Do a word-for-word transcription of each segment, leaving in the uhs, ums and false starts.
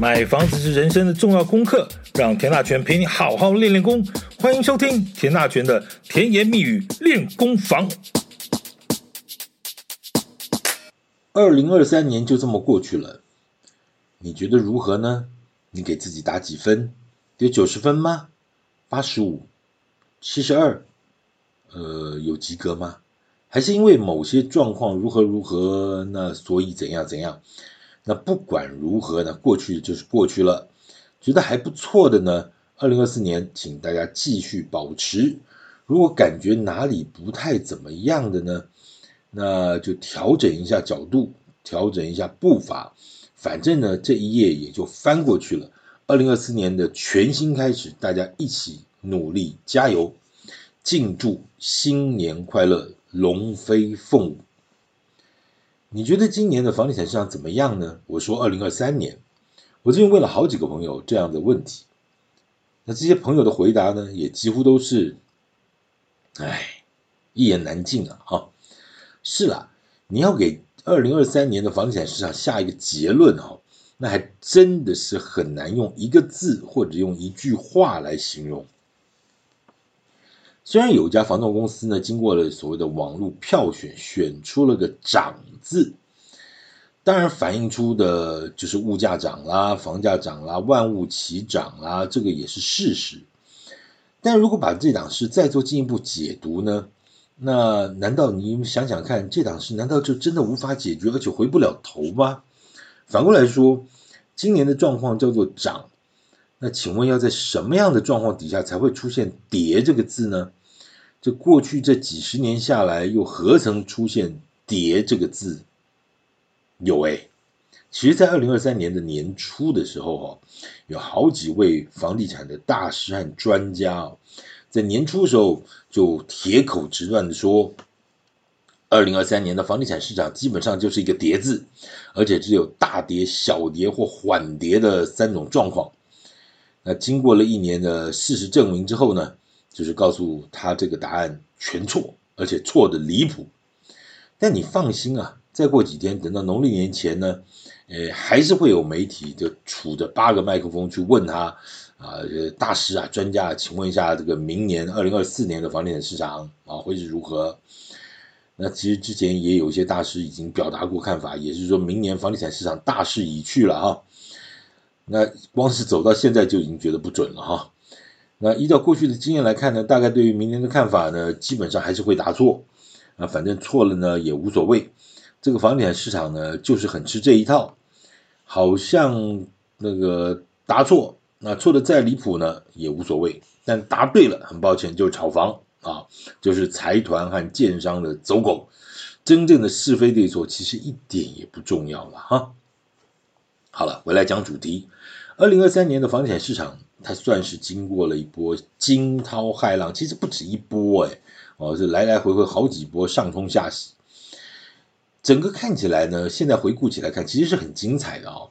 买房子是人生的重要功课，让田大权陪你好好练练功。欢迎收听田大权的甜言蜜语练功房。二零二三年就这么过去了，你觉得如何呢？你给自己打几分？有九十分吗？ 八十五 七十二？呃，有及格吗？还是因为某些状况如何如何，那所以怎样怎样？那不管如何呢，过去就是过去了。觉得还不错的呢，二零二四年请大家继续保持。如果感觉哪里不太怎么样的呢，那就调整一下角度，调整一下步伐。反正呢，这一页也就翻过去了。二零二四年的全新开始，大家一起努力加油。敬祝新年快乐，龙飞凤舞。你觉得今年的房地产市场怎么样呢？我说二零二三年，我最近问了好几个朋友这样的问题，那这些朋友的回答呢，也几乎都是，哎，一言难尽啊！哈，是啦，你要给二零二三年的房地产市场下一个结论哦，那还真的是很难用一个字或者用一句话来形容。虽然有一家房仲公司呢，经过了所谓的网络票选，选出了个涨字，当然反映出的就是物价涨啦、房价涨啦、万物齐涨啦，这个也是事实。但如果把这档事再做进一步解读呢，那难道你想想看，这档事难道就真的无法解决，而且回不了头吗？反过来说，今年的状况叫做涨，那请问要在什么样的状况底下才会出现跌这个字呢？这过去这几十年下来，又何曾出现跌这个字？有诶，其实在二零二三年的年初的时候哦，有好几位房地产的大师和专家哦，在年初的时候就铁口直断的说二零二三年的房地产市场基本上就是一个跌字，而且只有大跌、小跌或缓跌的三种状况。那经过了一年的事实证明之后呢，就是告诉他这个答案全错，而且错的离谱。但你放心啊，再过几天等到农历年前呢，呃，还是会有媒体就杵着八个麦克风去问他啊、呃，大师啊，专家，请问一下这个明年二零二四年的房地产市场啊会是如何？那其实之前也有一些大师已经表达过看法，也是说明年房地产市场大势已去了啊。那光是走到现在就已经觉得不准了哈。那依照过去的经验来看呢，大概对于明年的看法呢，基本上还是会答错啊，反正错了呢也无所谓。这个房地产市场呢，就是很吃这一套，好像那个答错，那错的再离谱呢也无所谓，但答对了，很抱歉就是炒房啊，就是财团和建商的走狗。真正的是非对错其实一点也不重要了哈。好了，回来讲主题。二零二三年的房地产市场，它算是经过了一波惊涛骇浪，其实不止一波诶、哎、哦，是来来回回好几波上冲下洗。整个看起来呢，现在回顾起来看，其实是很精彩的哦。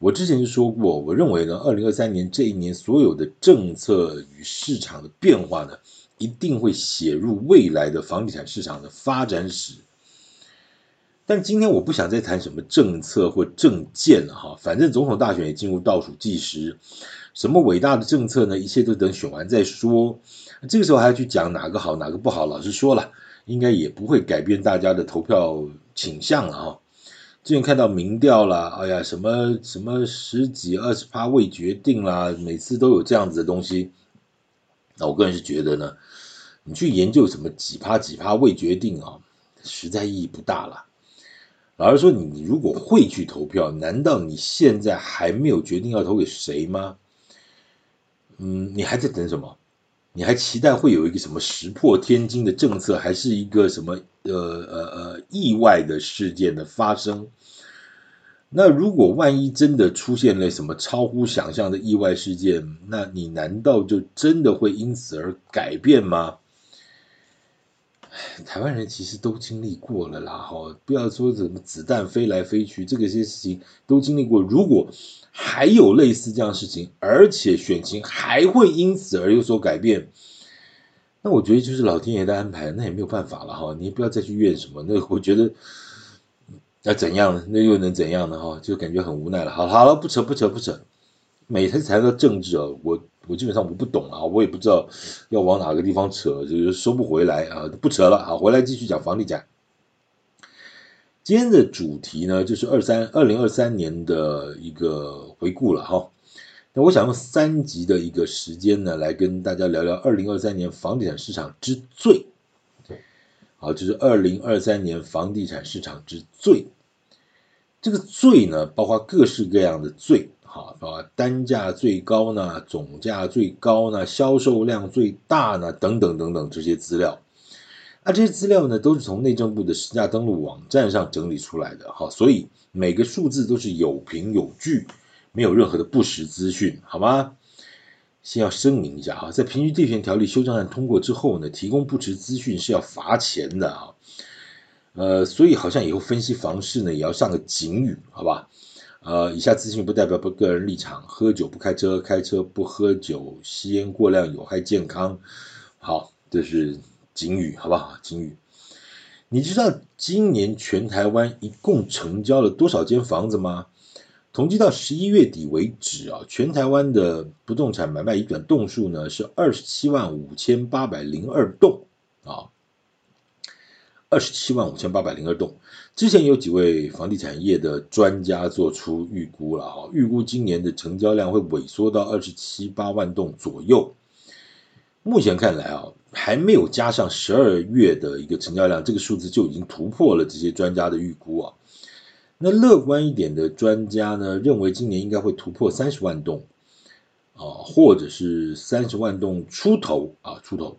我之前就说过，我认为呢，二零二三年这一年所有的政策与市场的变化呢，一定会写入未来的房地产市场的发展史。但今天我不想再谈什么政策或政见了哈，反正总统大选也进入倒数计时，什么伟大的政策呢，一切都等选完再说。这个时候还要去讲哪个好哪个不好，老实说了，应该也不会改变大家的投票倾向了哈。之前看到民调啦，哎呀，什么什么十几二十趴未决定啦，每次都有这样子的东西。那我个人是觉得呢，你去研究什么几趴几趴未决定啊，实在意义不大啦。老实说，你如果会去投票，难道你现在还没有决定要投给谁吗？嗯，你还在等什么？你还期待会有一个什么石破天惊的政策，还是一个什么呃呃呃意外的事件的发生？那如果万一真的出现了什么超乎想象的意外事件，那你难道就真的会因此而改变吗？台湾人其实都经历过了啦，哈，不要说什么子弹飞来飞去，这个些事情都经历过。如果还有类似这样的事情，而且选情还会因此而有所改变，那我觉得就是老天爷的安排，那也没有办法了哈。你也不要再去怨什么，那我觉得那、啊、怎样呢？那又能怎样呢？哈，就感觉很无奈了。好了好了，不扯不扯不扯。每次谈到政治啊，我我基本上我不懂啊，我也不知道要往哪个地方扯，就是收不回来啊，不扯了啊，回来继续讲房地产。今天的主题呢，就是二零二三年的一个回顾了哈。那我想用三集的一个时间呢，来跟大家聊聊二零二三年房地产市场之最。好，就是二零二三年房地产市场之最。这个最呢，包括各式各样的最。好，包括单价最高呢，总价最高呢，销售量最大呢，等等等等这些资料。啊，这些资料呢，都是从内政部的实价登录网站上整理出来的。好，所以每个数字都是有凭有据，没有任何的不实资讯，好吗？先要声明一下啊，在《平均地权条例》修正案通过之后呢，提供不实资讯是要罚钱的啊。呃，所以好像以后分析房市呢，也要上个警语，好吧？呃，以下资讯不代表个人立场，喝酒不开车，开车不喝酒，吸烟过量有害健康。好，这是警语，好不好？警语。你知道今年全台湾一共成交了多少间房子吗？统计到十一月底为止啊，全台湾的不动产买卖移转栋数呢是二十七万五千八百零二栋啊。二十七万五千八百零二栋，之前有几位房地产业的专家做出预估了哈，预估今年的成交量会萎缩到二十七、八万栋左右。目前看来啊，还没有加上十二月的一个成交量，这个数字就已经突破了这些专家的预估啊。那乐观一点的专家呢，认为今年应该会突破三十万栋啊，或者是三十万栋出头啊，出头。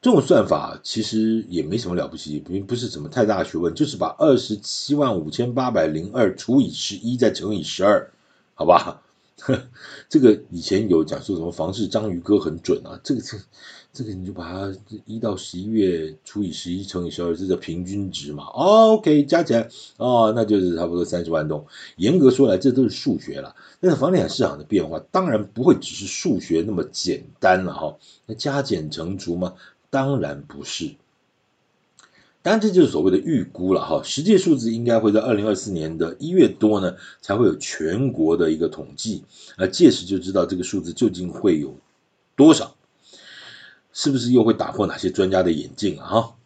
这种算法其实也没什么了不起，不是什么太大的学问，就是把二十七万五千八百零二除以十一再乘以十二，好吧？这个以前有讲说什么房市章鱼哥很准啊，这个这个你就把它一到十一月除以十一乘以十二，这叫平均值嘛。哦 OK， 加起来哦，那就是差不多三十万栋。严格说来这都是数学啦，但是房地产市场的变化当然不会只是数学那么简单了齁，那加减乘除嘛，当然不是，当然这就是所谓的预估了哈。实际数字应该会在二零二四年的一月多呢，才会有全国的一个统计，啊，届时就知道这个数字究竟会有多少，是不是又会打破哪些专家的眼镜啊？哈，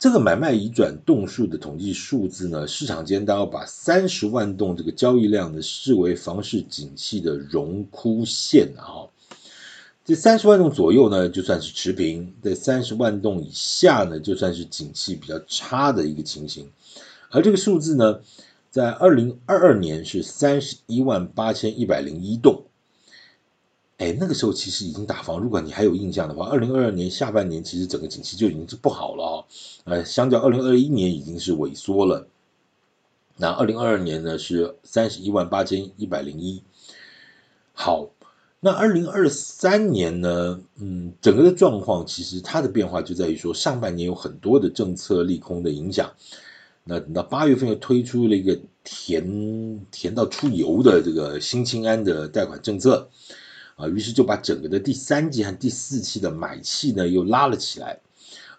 这个买卖移转栋数的统计数字呢，市场间大概把三十万栋这个交易量呢，视为房市景气的荣枯线啊。哈，这三十万栋左右呢就算是持平，在三十万栋以下呢就算是景气比较差的一个情形。而这个数字呢在二零二二年是三十一万八千一百零一栋。哎，那个时候其实已经打房，如果你还有印象的话，二零二二年下半年其实整个景气就已经是不好了哦，呃相较二零二一年已经是萎缩了。那二零二二年呢是三十一万八千一百零一。好。那二零二三年呢，嗯，整个的状况其实它的变化就在于说，上半年有很多的政策利空的影响，那等到八月份又推出了一个甜甜到出油的这个新青安的贷款政策啊，于是就把整个的第三季和第四季的买气呢又拉了起来，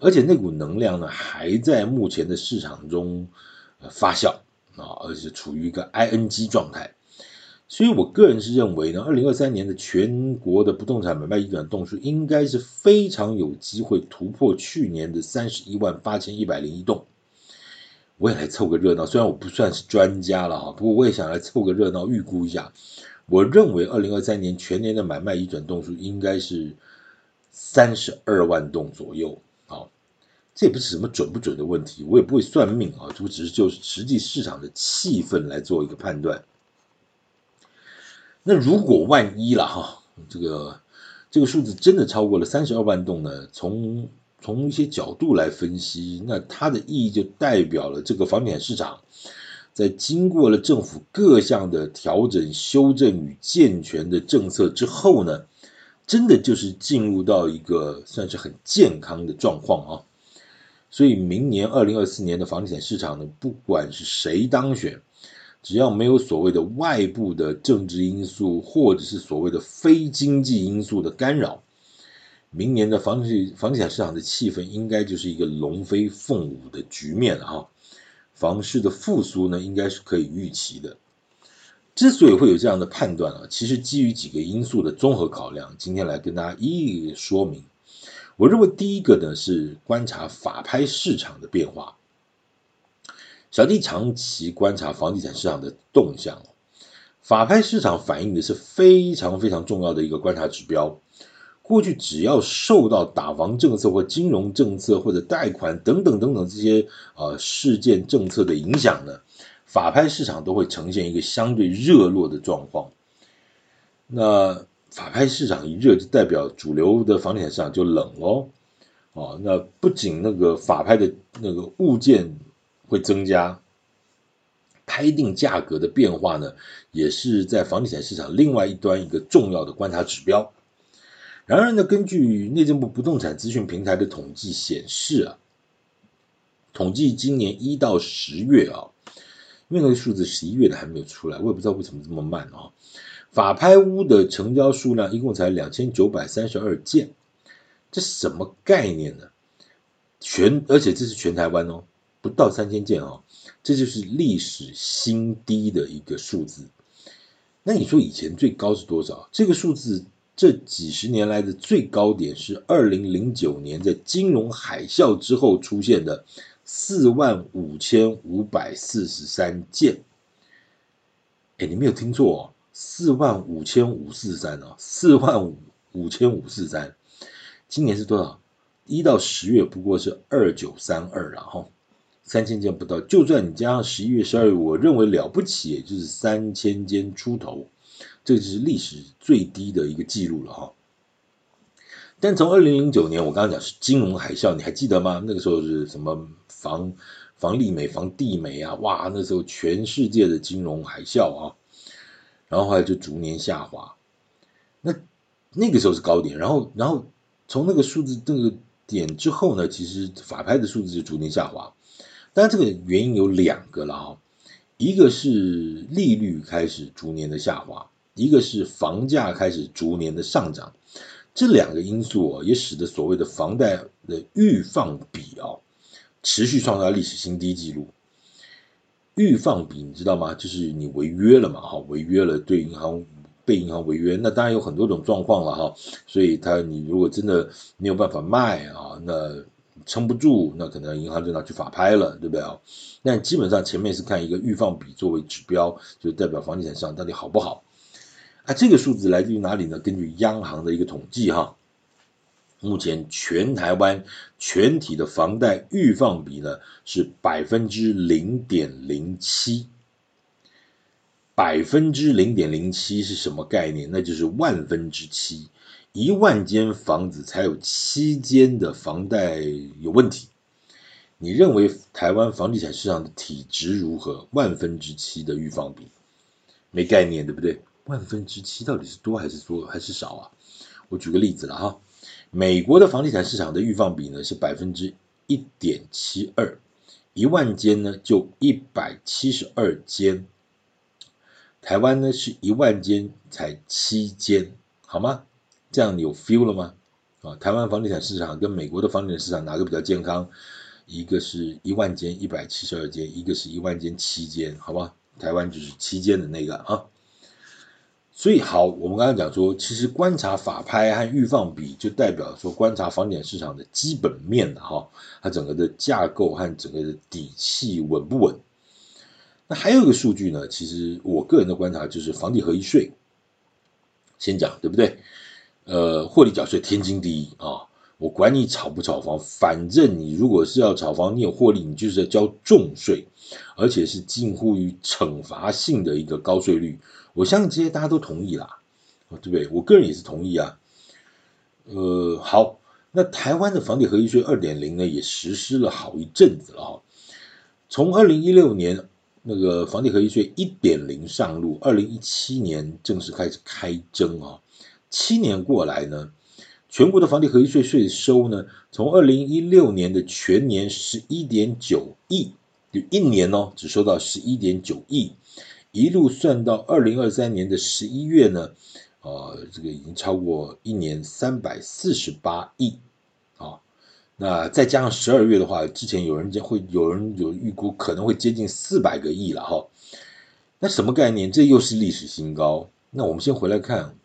而且那股能量呢还在目前的市场中、呃、发酵啊，而且处于一个 I N G 状态。所以我个人是认为呢 ,二零二三年的全国的不动产买卖移转栋数应该是非常有机会突破去年的三十一万八千一百零一栋。我也来凑个热闹，虽然我不算是专家了啊，不过我也想来凑个热闹预估一下。我认为二零二三年全年的买卖移转栋数应该是三十二万栋左右。好，这也不是什么准不准的问题，我也不会算命啊，我只是就实际市场的气氛来做一个判断。那如果万一啦哈，这个这个数字真的超过了三十二万栋呢，从从一些角度来分析，那它的意义就代表了这个房地产市场在经过了政府各项的调整、修正与健全的政策之后呢，真的就是进入到一个算是很健康的状况啊。所以明年二零二四年的房地产市场呢，不管是谁当选，只要没有所谓的外部的政治因素或者是所谓的非经济因素的干扰，明年的房地房地产市场的气氛应该就是一个龙飞凤舞的局面了哈。房市的复苏呢，应该是可以预期的。之所以会有这样的判断啊，其实基于几个因素的综合考量，今天来跟大家一一说明。我认为第一个呢是观察法拍市场的变化。小弟长期观察房地产市场的动向，法拍市场反映的是非常非常重要的一个观察指标。过去只要受到打房政策或金融政策或者贷款等等等等这些呃事件政策的影响呢，法拍市场都会呈现一个相对热络的状况。那法拍市场一热，就代表主流的房地产市场就冷哦。哦，那不仅那个法拍的那个物件会增加，拍定价格的变化呢，也是在房地产市场另外一端一个重要的观察指标。然而呢，根据内政部不动产资讯平台的统计显示啊，统计今年一到十月啊，因为那个数字十一月的还没有出来，我也不知道为什么这么慢啊。法拍屋的成交数量一共才两千九百三十二件，这什么概念呢？全而且这是全台湾哦。不到三千件哦，这就是历史新低的一个数字。那你说以前最高是多少？这个数字这几十年来的最高点是二零零九年在金融海啸之后出现的四万五千五百四十三件。诶，你没有听错哦，四万五千五百四十三哦，四万五千五百四十三。今年是多少？一到十月不过是二九三二啦齁。三千件不到，就算你加上十一月、十二月，我认为了不起也就是三千件出头，这就是历史最低的一个记录了哈。但从二零零九年，我刚刚讲是金融海啸，你还记得吗？那个时候是什么房房利美、房地美啊，哇，那时候全世界的金融海啸啊，然后后来就逐年下滑。那那个时候是高点，然后然后从那个数字那个点之后呢，其实法拍的数字就逐年下滑。但这个原因有两个了哈，一个是利率开始逐年的下滑，一个是房价开始逐年的上涨，这两个因素啊，也使得所谓的房贷的预放比啊，持续创造历史新低纪录。预放比你知道吗？就是你违约了嘛，哈，违约了对银行被银行违约，那当然有很多种状况了哈，所以他你如果真的没有办法卖啊，那撑不住，那可能银行就拿去法拍了，对不对？但基本上前面是看一个预放比作为指标，就代表房地产市场到底好不好啊？这个数字来自于哪里呢？根据央行的一个统计哈，目前全台湾全体的房贷预放比呢是百分之零点零七，百分之零点零七是什么概念？那就是万分之七。一万间房子才有七间的房贷有问题。你认为台湾房地产市场的体质如何？万分之七的预放比，没概念，对不对？万分之七到底是多还是多还是少啊？我举个例子了哈，美国的房地产市场的预放比呢是百分之一点七二，一万间呢就一百七十二间，台湾呢是一万间才七间，好吗？这样你有 feel 了吗？啊，台湾房地产市场跟美国的房地产市场哪个比较健康？一个是一万间一百七十二间，一个是一万间七间，好吧？台湾就是七间的那个啊。所以好，我们刚才讲说，其实观察法拍和预放比，就代表说观察房地产市场的基本面哈、啊，它整个的架构和整个的底气稳不稳？那还有一个数据呢，其实我个人的观察就是房地合一税，先讲对不对？呃，获利缴税天经地义啊！我管你炒不炒房，反正你如果是要炒房，你有获利，你就是要交重税，而且是近乎于惩罚性的一个高税率。我相信这些大家都同意啦，对不对？我个人也是同意啊。呃，好，那台湾的房地合一税 二点零 呢，也实施了好一阵子了啊。从二零一六年那个房地合一税 一点零 上路，二零一七年正式开始开征啊、哦。七年过来呢，全国的房地合一税税收呢，从二零一六年的全年 十一点九亿，就一年哦，只收到 十一点九亿，一路算到二零二三年的十一月呢，呃，这个已经超过一年三百四十八亿啊。那再加上十二月的话，之前有人会有人有预估可能会接近四百个亿了哈。那什么概念？这又是历史新高。那我们先回来看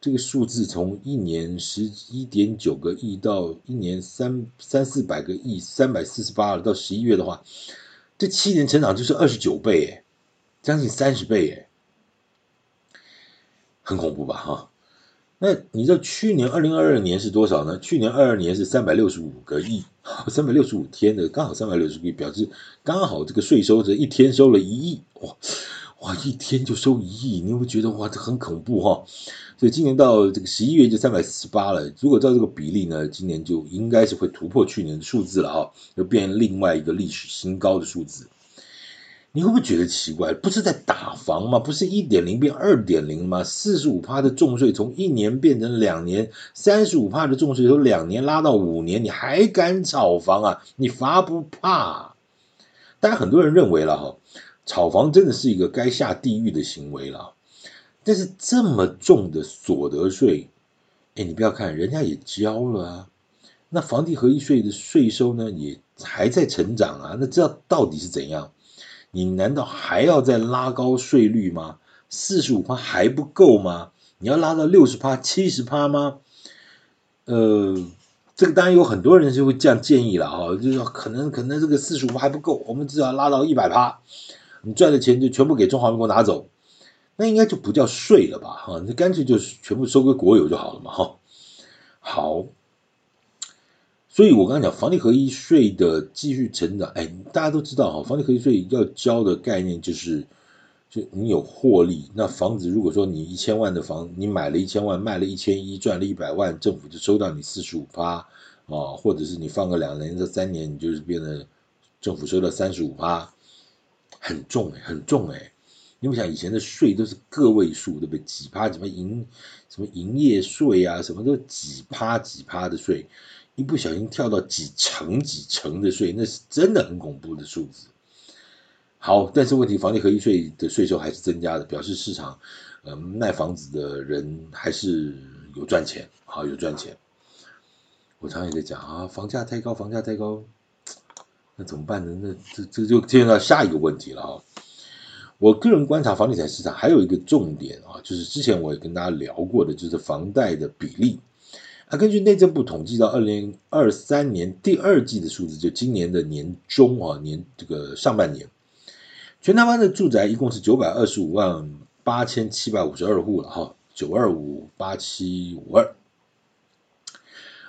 这个数字，从一年 十一点九个亿到一年三四百个亿，三百四十八了，到十一月的话，这七年成长就是二十九倍诶，将近三十倍诶，很恐怖吧哈。那你知道去年二零二二年是多少呢？去年二十二年是三百六十五个亿，三百六十五天的，刚好三百六十个亿，表示刚好这个税收者一天收了一亿，哇哇，一天就收一亿，你会觉得哇这很恐怖哈、哦。所以今年到这个十一月就三百四十八了，如果照这个比例呢，今年就应该是会突破去年的数字了哈、哦，就变另外一个历史新高的数字。你会不会觉得奇怪？不是在打房吗？不是 一点零 变 二点零 吗？ 四十五趴 的重税从一年变成两年， 三十五趴 的重税从两年拉到五年，你还敢炒房啊？你罚不怕？当然很多人认为了哈，炒房真的是一个该下地狱的行为了，但是这么重的所得税，哎，你不要看人家也交了啊，那房地合一税的税收呢也还在成长啊，那这到底是怎样？你难道还要再拉高税率吗？ 四十五趴 还不够吗？你要拉到 六十趴 七十趴 吗？呃，这个当然有很多人就会这样建议了啊、哦，就是可能可能这个 四十五趴 还不够，我们至少拉到 一百趴， 你赚的钱就全部给中华民国拿走，那应该就不叫税了吧哈，那干脆就全部收归国有就好了嘛哈。好，所以我刚才讲房地合一税的继续成长，哎，大家都知道哈，房地合一税要交的概念就是，就你有获利，那房子如果说你一千万的房，你买了一千万，卖了一千一，赚了一百万，政府就收到你四十五趴啊，或者是你放个两年到三年，你就是变得政府收到三十五趴，很重哎，很重哎。你们想以前的税都是个位数，对不对？几趴几趴营什么营业税啊，什么都几趴几趴的税。一不小心跳到几成几成的税，那是真的很恐怖的数字。好，但是问题，房地合一税的税收还是增加的，表示市场，嗯、呃，卖房子的人还是有赚钱，好，有赚钱。我常常也在讲啊，房价太高，房价太高，那怎么办呢？那这这就进入到下一个问题了啊。我个人观察房地产市场还有一个重点啊，就是之前我也跟大家聊过的，就是房贷的比例。啊、根据内政部统计到二零二三年第二季的数字，就今年的年中啊，年这个上半年，全台湾的住宅一共是九百二十五万八千七百五十二户了哈，九百二十五万八千七百五十二。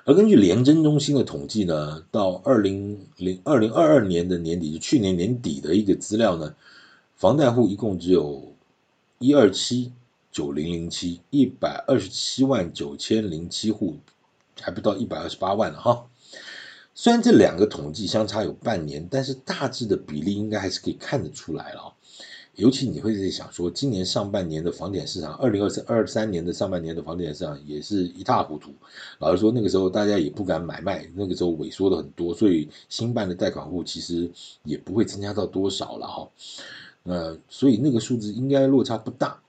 而根据联征中心的统计呢，到二零二二年的年底，就去年年底的一个资料呢，房贷户一共只有一百二十七万九千零七 一百二十七万九千零七户，还不到一百二十八万了哈。虽然这两个统计相差有半年，但是大致的比例应该还是可以看得出来了。尤其你会在想说，今年上半年的房地产市场，二零二三年的上半年的房地产市场也是一塌糊涂。老实说，那个时候大家也不敢买卖，那个时候萎缩的很多，所以新办的贷款户其实也不会增加到多少了哈。呃，所以那个数字应该落差不大。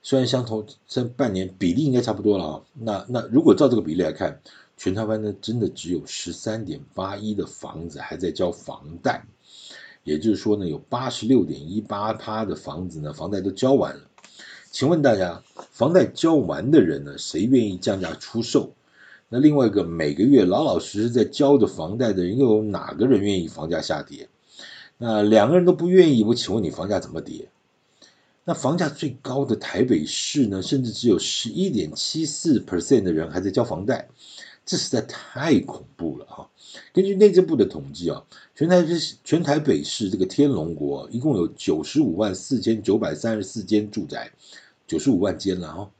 虽然相同，这半年比例应该差不多了啊。那那如果照这个比例来看，全台湾呢真的只有 十三点八一 的房子还在交房贷，也就是说呢，有 八十六点一八趴 的房子呢房贷都交完了。请问大家，房贷交完的人呢，谁愿意降价出售？那另外一个每个月老老实实在交着房贷的人，又有哪个人愿意房价下跌？那两个人都不愿意，我请问你房价怎么跌？那房价最高的台北市呢，甚至只有 十一点七四趴 的人还在交房贷，这实在太恐怖了啊！根据内政部的统计啊，全台全台北市这个天龙国、啊、一共有九十五万四千九百三十四间住宅，九十五万间了啊，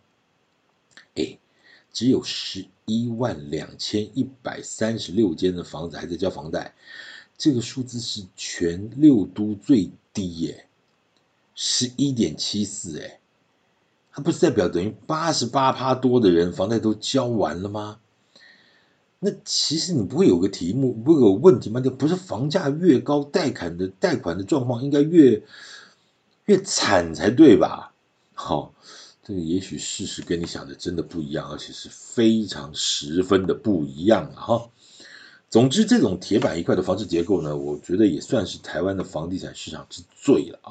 哎，只有十一万两千一百三十六间的房子还在交房贷，这个数字是全六都最低耶、欸。十一点七四 哎，它不是代表等于 百分之八十八 多的人房贷都交完了吗？那其实你不会有个题目，不会有问题吗？就不是房价越高，贷款的贷款的状况应该越越惨才对吧？好、哦，这个也许事实跟你想的真的不一样，而且是非常十分的不一样哈、啊。总之，这种铁板一块的房市结构呢，我觉得也算是台湾的房地产市场之最了啊。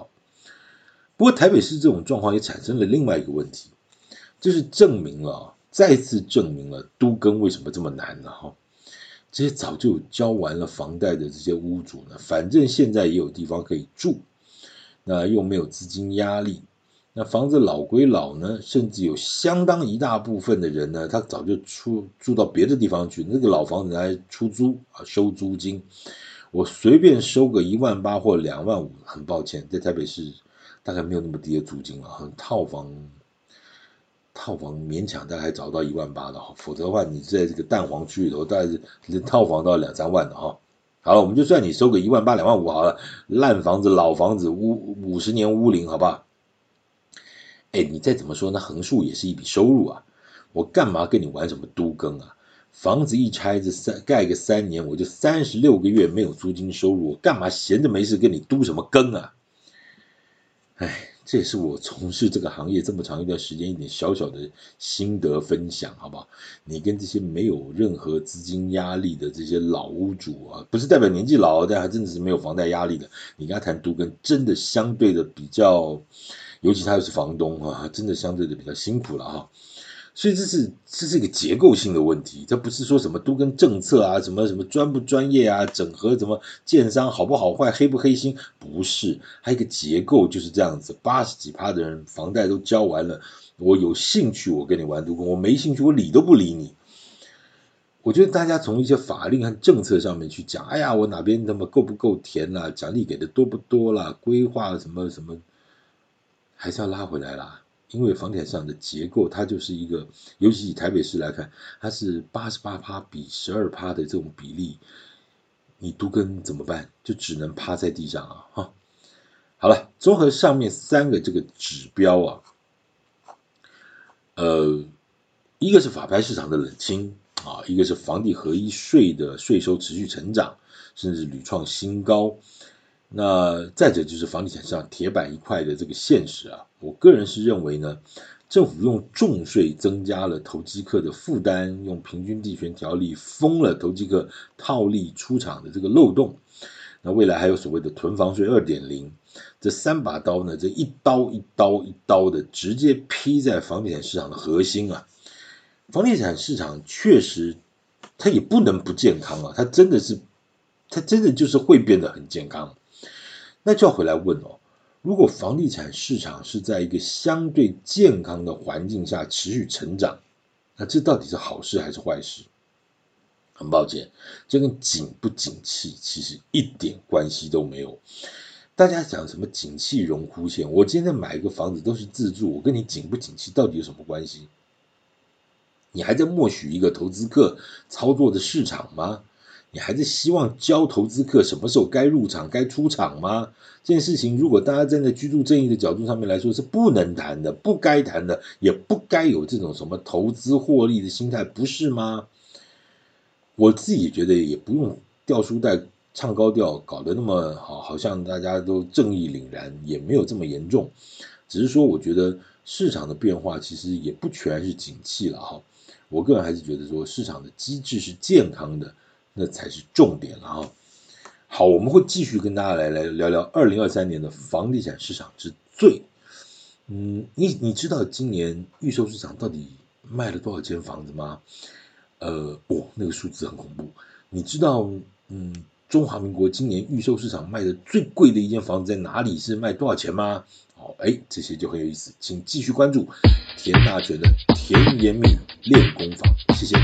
不过台北市这种状况也产生了另外一个问题，就是证明了，再次证明了都更为什么这么难了哈。这些早就交完了房贷的这些屋主呢，反正现在也有地方可以住，那又没有资金压力，那房子老归老呢，甚至有相当一大部分的人呢，他早就出住到别的地方去，那个老房子还出租啊，收租金，我随便收个一万八或两万五，很抱歉，在台北市大概没有那么低的租金了，套房套房勉强大概找到一万八的，否则的话，你在这个蛋黄区里头，大概是套房到两三万的哈。好了，我们就算你收个一万八、两万五好了，烂房子、老房子、屋五十年屋龄，好不好？哎，你再怎么说，那横竖也是一笔收入啊！我干嘛跟你玩什么都更啊？房子一拆，这三盖个三年，我就三十六个月没有租金收入，我干嘛闲着没事跟你都什么更啊？哎，这也是我从事这个行业这么长一段时间一点小小的心得分享，好不好？你跟这些没有任何资金压力的这些老屋主啊，不是代表年纪老，但还真的是没有房贷压力的，你跟他谈都更，真的相对的比较。尤其他又是房东啊，真的相对的比较辛苦了哈，所以这是这是一个结构性的问题，这不是说什么都跟政策啊，什么什么专不专业啊，整合什么建商好不好坏，黑不黑心，不是，还有一个结构就是这样子，八十几趴的人房贷都交完了，我有兴趣我跟你玩都更，我没兴趣我理都不理你。我觉得大家从一些法令和政策上面去讲，哎呀，我哪边那么够不够甜啦、啊，奖励给的多不多啦、啊，规划什么什么。还是要拉回来啦，因为房地产市场的结构，它就是一个，尤其以台北市来看，它是 百分之八十八 比 百分之十二 的这种比例，你都更怎么办？就只能趴在地上啊！哈，好了，综合上面三个这个指标啊，呃，一个是法拍市场的冷清啊，一个是房地合一税的税收持续成长，甚至屡创新高。那再者就是房地产市场铁板一块的这个现实啊，我个人是认为呢，政府用重税增加了投机客的负担，用平均地权条例封了投机客套利出场的这个漏洞。那未来还有所谓的囤房税 二点零， 这三把刀呢，这一刀一刀一刀的直接劈在房地产市场的核心啊。房地产市场确实它也不能不健康啊，它真的是它真的就是会变得很健康。那就要回来问哦，如果房地产市场是在一个相对健康的环境下持续成长，那这到底是好事还是坏事？很抱歉，这跟景不景气其实一点关系都没有。大家讲什么景气荣枯线，我今天买一个房子都是自住，我跟你景不景气到底有什么关系？你还在默许一个投资客操作的市场吗？你还是希望教投资客什么时候该入场该出场吗？这件事情如果大家站在居住正义的角度上面来说，是不能谈的，不该谈的，也不该有这种什么投资获利的心态，不是吗？我自己觉得也不用掉书袋唱高调搞得那么好，好像大家都正义凛然，也没有这么严重，只是说我觉得市场的变化其实也不全是景气了哈。我个人还是觉得说市场的机制是健康的，那才是重点了哈。好，我们会继续跟大家来来聊聊二零二三年的房地产市场之最。嗯，你你知道今年预售市场到底卖了多少间房子吗？呃，哦，那个数字很恐怖。你知道，嗯，中华民国今年预售市场卖的最贵的一间房子在哪里？是卖多少钱吗？好，哎，这些就很有意思，请继续关注田大全的甜言蜜语练功房，谢谢。